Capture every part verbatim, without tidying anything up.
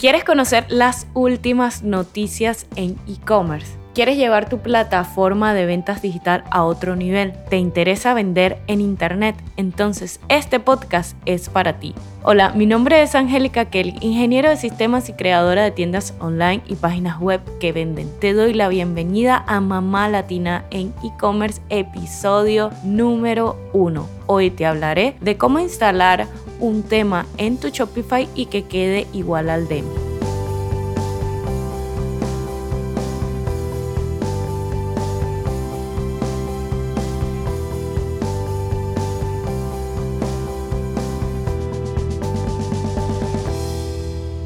¿Quieres conocer las últimas noticias en e-commerce? ¿Quieres llevar tu plataforma de ventas digital a otro nivel? ¿Te interesa vender en internet? Entonces este podcast es para ti. Hola, mi nombre es Angélica Kelly, ingeniero de sistemas y creadora de tiendas online y páginas web que venden. Te doy la bienvenida a Mamá Latina en e-commerce, episodio número uno. Hoy te hablaré de cómo instalar un tema en tu Shopify y que quede igual al demo.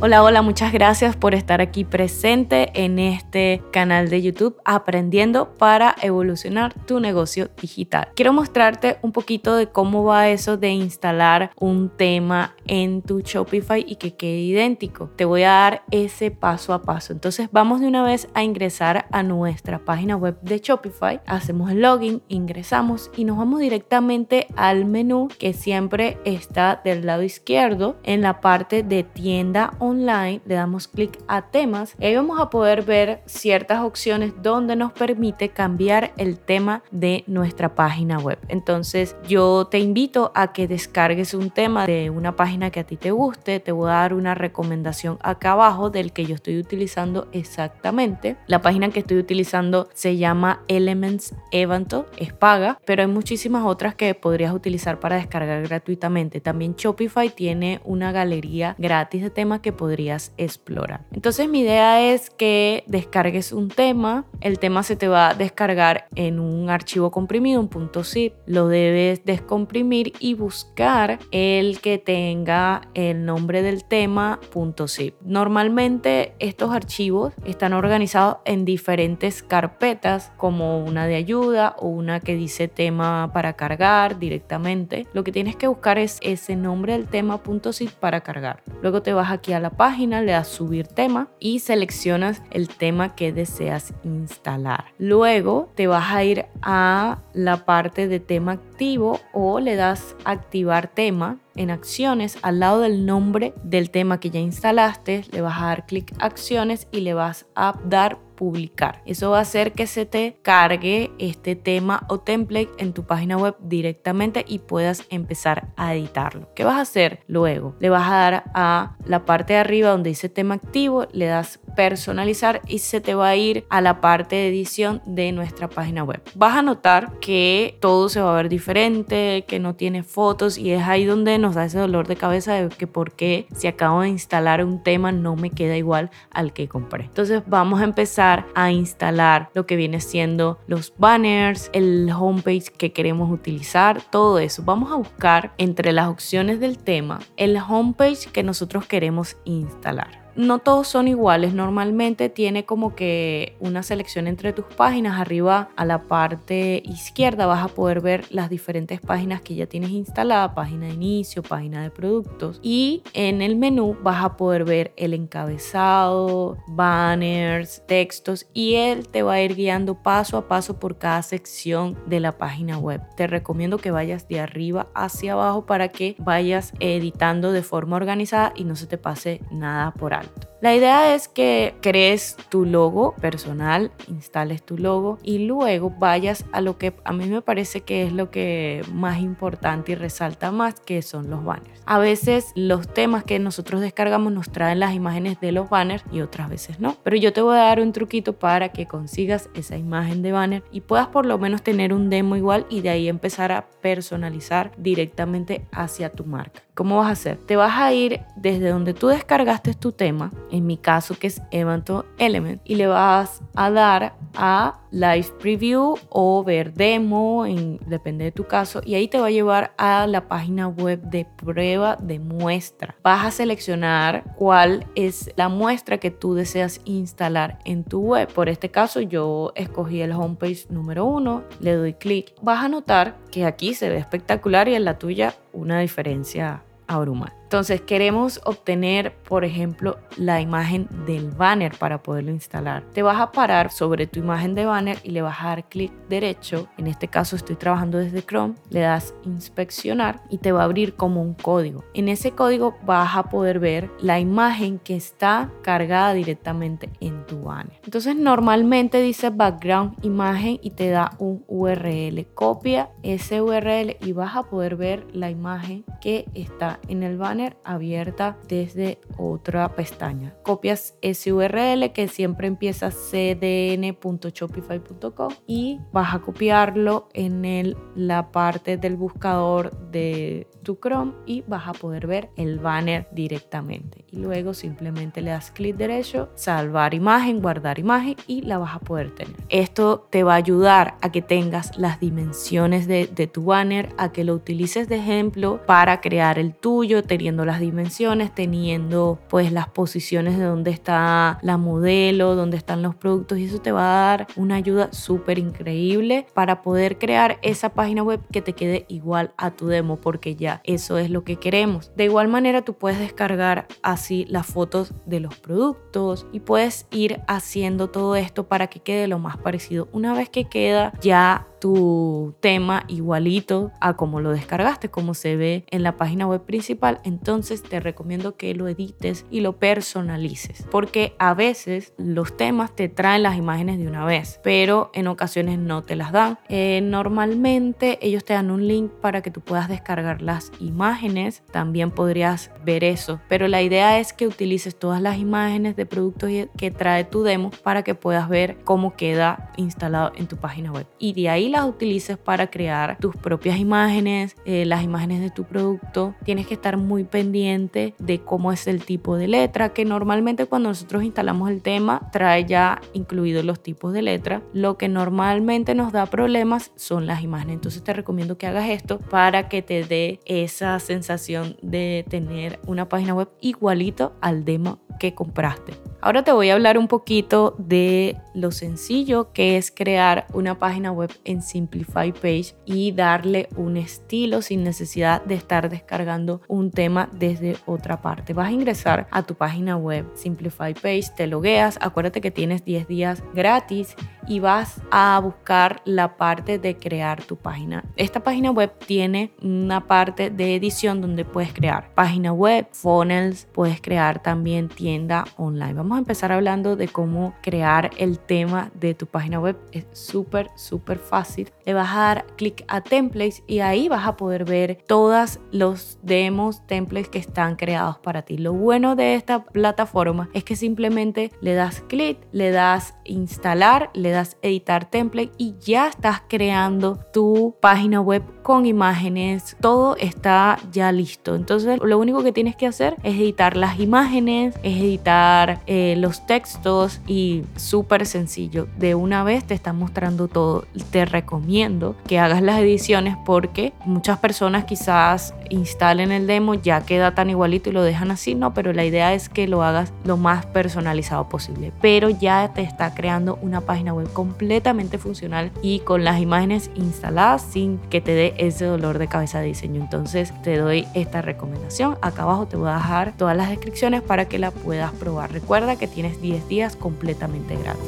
Hola, hola, muchas gracias por estar aquí presente en este canal de YouTube aprendiendo para evolucionar tu negocio digital. Quiero mostrarte un poquito de cómo va eso de instalar un tema en tu Shopify y que quede idéntico. Te voy a dar ese paso a paso. Entonces vamos de una vez a ingresar a nuestra página web de Shopify. Hacemos el login, ingresamos y nos vamos directamente al menú que siempre está del lado izquierdo en la parte de tienda online. Online, le damos clic a temas y ahí vamos a poder ver ciertas opciones donde nos permite cambiar el tema de nuestra página web. Entonces yo te invito a que descargues un tema de una página que a ti te guste. Te voy a dar una recomendación acá abajo del que yo estoy utilizando exactamente. La página que estoy utilizando se llama Elements Evento, es paga, pero hay muchísimas otras que podrías utilizar para descargar gratuitamente. También Shopify tiene una galería gratis de temas que podrías explorar. Entonces mi idea es que descargues un tema, el tema se te va a descargar en un archivo comprimido, un punto zip, lo debes descomprimir y buscar el que tenga el nombre del tema punto zip. Normalmente estos archivos están organizados en diferentes carpetas, como una de ayuda o una que dice tema para cargar directamente. Lo que tienes que buscar es ese nombre del tema punto zip para cargar. Luego te vas aquí a la página, le das subir tema y seleccionas el tema que deseas instalar. Luego te vas a ir a la parte de tema activo o le das activar tema. En acciones, al lado del nombre del tema que ya instalaste, le vas a dar clic a acciones y le vas a dar publicar. Eso va a hacer que se te cargue este tema o template en tu página web directamente y puedas empezar a editarlo. ¿Qué vas a hacer luego? Le vas a dar a la parte de arriba donde dice tema activo, le das personalizar y se te va a ir a la parte de edición de nuestra página web. Vas a notar que todo se va a ver diferente, que no tiene fotos y es ahí donde nos da ese dolor de cabeza de que por qué si acabo de instalar un tema no me queda igual al que compré. Entonces vamos a empezar a instalar lo que viene siendo los banners, el homepage que queremos utilizar, todo eso. Vamos a buscar entre las opciones del tema el homepage que nosotros queremos instalar. No todos son iguales, normalmente tiene como que una selección entre tus páginas. Arriba a la parte izquierda vas a poder ver las diferentes páginas que ya tienes instalada, página de inicio, página de productos, y en el menú vas a poder ver el encabezado, banners, textos, y él te va a ir guiando paso a paso por cada sección de la página web. Te recomiendo que vayas de arriba hacia abajo para que vayas editando de forma organizada y no se te pase nada por alto. La idea es que crees tu logo personal, instales tu logo y luego vayas a lo que a mí me parece que es lo que más importante y resalta más, que son los banners. A veces los temas que nosotros descargamos nos traen las imágenes de los banners y otras veces no. Pero yo te voy a dar un truquito para que consigas esa imagen de banner y puedas por lo menos tener un demo igual y de ahí empezar a personalizar directamente hacia tu marca. ¿Cómo vas a hacer? Te vas a ir desde donde tú descargaste tu tema, en mi caso que es Elementor Element, y le vas a dar a Live Preview o ver demo, en, depende de tu caso, y ahí te va a llevar a la página web de prueba de muestra. Vas a seleccionar cuál es la muestra que tú deseas instalar en tu web. Por este caso yo escogí el homepage número uno, le doy clic. Vas a notar que aquí se ve espectacular y en la tuya una diferencia abrumadora. Entonces queremos obtener, por ejemplo, la imagen del banner para poderlo instalar. Te vas a parar sobre tu imagen de banner y le vas a dar clic derecho. En este caso estoy trabajando desde Chrome. Le das inspeccionar y te va a abrir como un código. En ese código vas a poder ver la imagen que está cargada directamente en tu banner. Entonces normalmente dice background imagen y te da un U R L. Copia ese U R L y vas a poder ver la imagen que está en el banner abierta desde otra pestaña. Copias ese U R L que siempre empieza c d n punto shopify punto com y vas a copiarlo en el, la parte del buscador de tu Chrome y vas a poder ver el banner directamente. Y luego simplemente le das clic derecho, salvar imagen, guardar imagen y la vas a poder tener. Esto te va a ayudar a que tengas las dimensiones de, de tu banner, a que lo utilices de ejemplo para crear el tuyo, teniendo las dimensiones, teniendo pues las posiciones de dónde está la modelo, dónde están los productos, y eso te va a dar una ayuda súper increíble para poder crear esa página web que te quede igual a tu demo, porque ya eso es lo que queremos. De igual manera tú puedes descargar así las fotos de los productos y puedes ir haciendo todo esto para que quede lo más parecido. Una vez que queda ya tu tema igualito a como lo descargaste, como se ve en la página web principal, entonces te recomiendo que lo edites y lo personalices, porque a veces los temas te traen las imágenes de una vez, pero en ocasiones no te las dan. Eh, normalmente ellos te dan un link para que tú puedas descargar las imágenes, también podrías ver eso, pero la idea es que utilices todas las imágenes de productos que trae tu demo para que puedas ver cómo queda instalado en tu página web, y de ahí las utilices para crear tus propias imágenes, eh, las imágenes de tu producto. Tienes que estar muy pendiente de cómo es el tipo de letra, que normalmente cuando nosotros instalamos el tema trae ya incluidos los tipos de letra. Lo que normalmente nos da problemas son las imágenes, entonces te recomiendo que hagas esto para que te dé esa sensación de tener una página web igualito al demo que compraste. Ahora te voy a hablar un poquito de lo sencillo que es crear una página web en Simplify Page y darle un estilo sin necesidad de estar descargando un tema desde otra parte. Vas a ingresar a tu página web Simplify Page, te logueas, acuérdate que tienes diez días gratis y vas a buscar la parte de crear tu página. Esta página web tiene una parte de edición donde puedes crear página web, funnels, puedes crear también tienda online. Vamos a empezar hablando de cómo crear el tema de tu página web. Es súper súper fácil. Le vas a dar clic a templates y ahí vas a poder ver todas los demos templates que están creados para ti. Lo bueno de esta plataforma es que simplemente le das clic, le das instalar, le das editar template y ya estás creando tu página web con imágenes. Todo está ya listo. Entonces lo único que tienes que hacer es editar las imágenes, es editar Eh, los textos y súper sencillo. De una vez te están mostrando todo. Te recomiendo que hagas las ediciones porque muchas personas quizás instalen el demo, ya queda tan igualito y lo dejan así, no, pero la idea es que lo hagas lo más personalizado posible. Pero ya te está creando una página web completamente funcional y con las imágenes instaladas sin que te dé ese dolor de cabeza de diseño. Entonces te doy esta recomendación. Acá abajo te voy a dejar todas las descripciones para que la puedas probar. Recuerda que tienes diez días completamente gratis.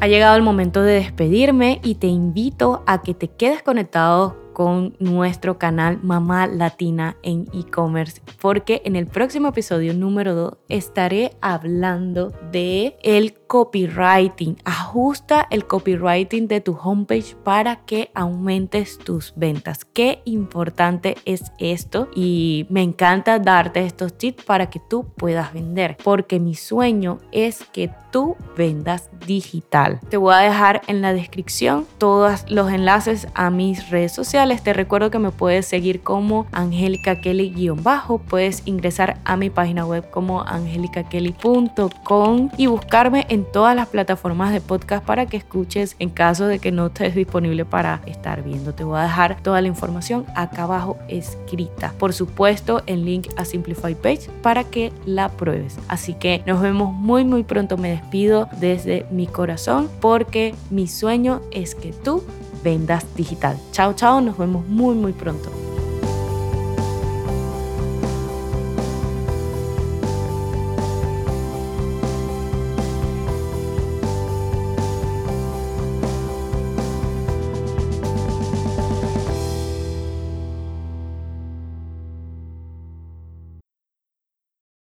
Ha llegado el momento de despedirme y te invito a que te quedes conectado con nuestro canal Mamá Latina en e-commerce, porque en el próximo episodio número dos estaré hablando de el copywriting. Ajusta el copywriting de tu homepage para que aumentes tus ventas. Qué importante es esto y me encanta darte estos tips para que tú puedas vender, porque mi sueño es que tú vendas digital. Te voy a dejar en la descripción todos los enlaces a mis redes sociales. Te recuerdo que me puedes seguir como Angélica Kelly guión bajo. Puedes ingresar a mi página web como angelicakelly punto com y buscarme en en todas las plataformas de podcast para que escuches en caso de que no estés disponible para estar viendo. Te voy a dejar toda la información acá abajo escrita. Por supuesto, el link a Simplify Page para que la pruebes. Así que nos vemos muy muy pronto. Me despido desde mi corazón porque mi sueño es que tú vendas digital. Chao, chao. Nos vemos muy muy pronto.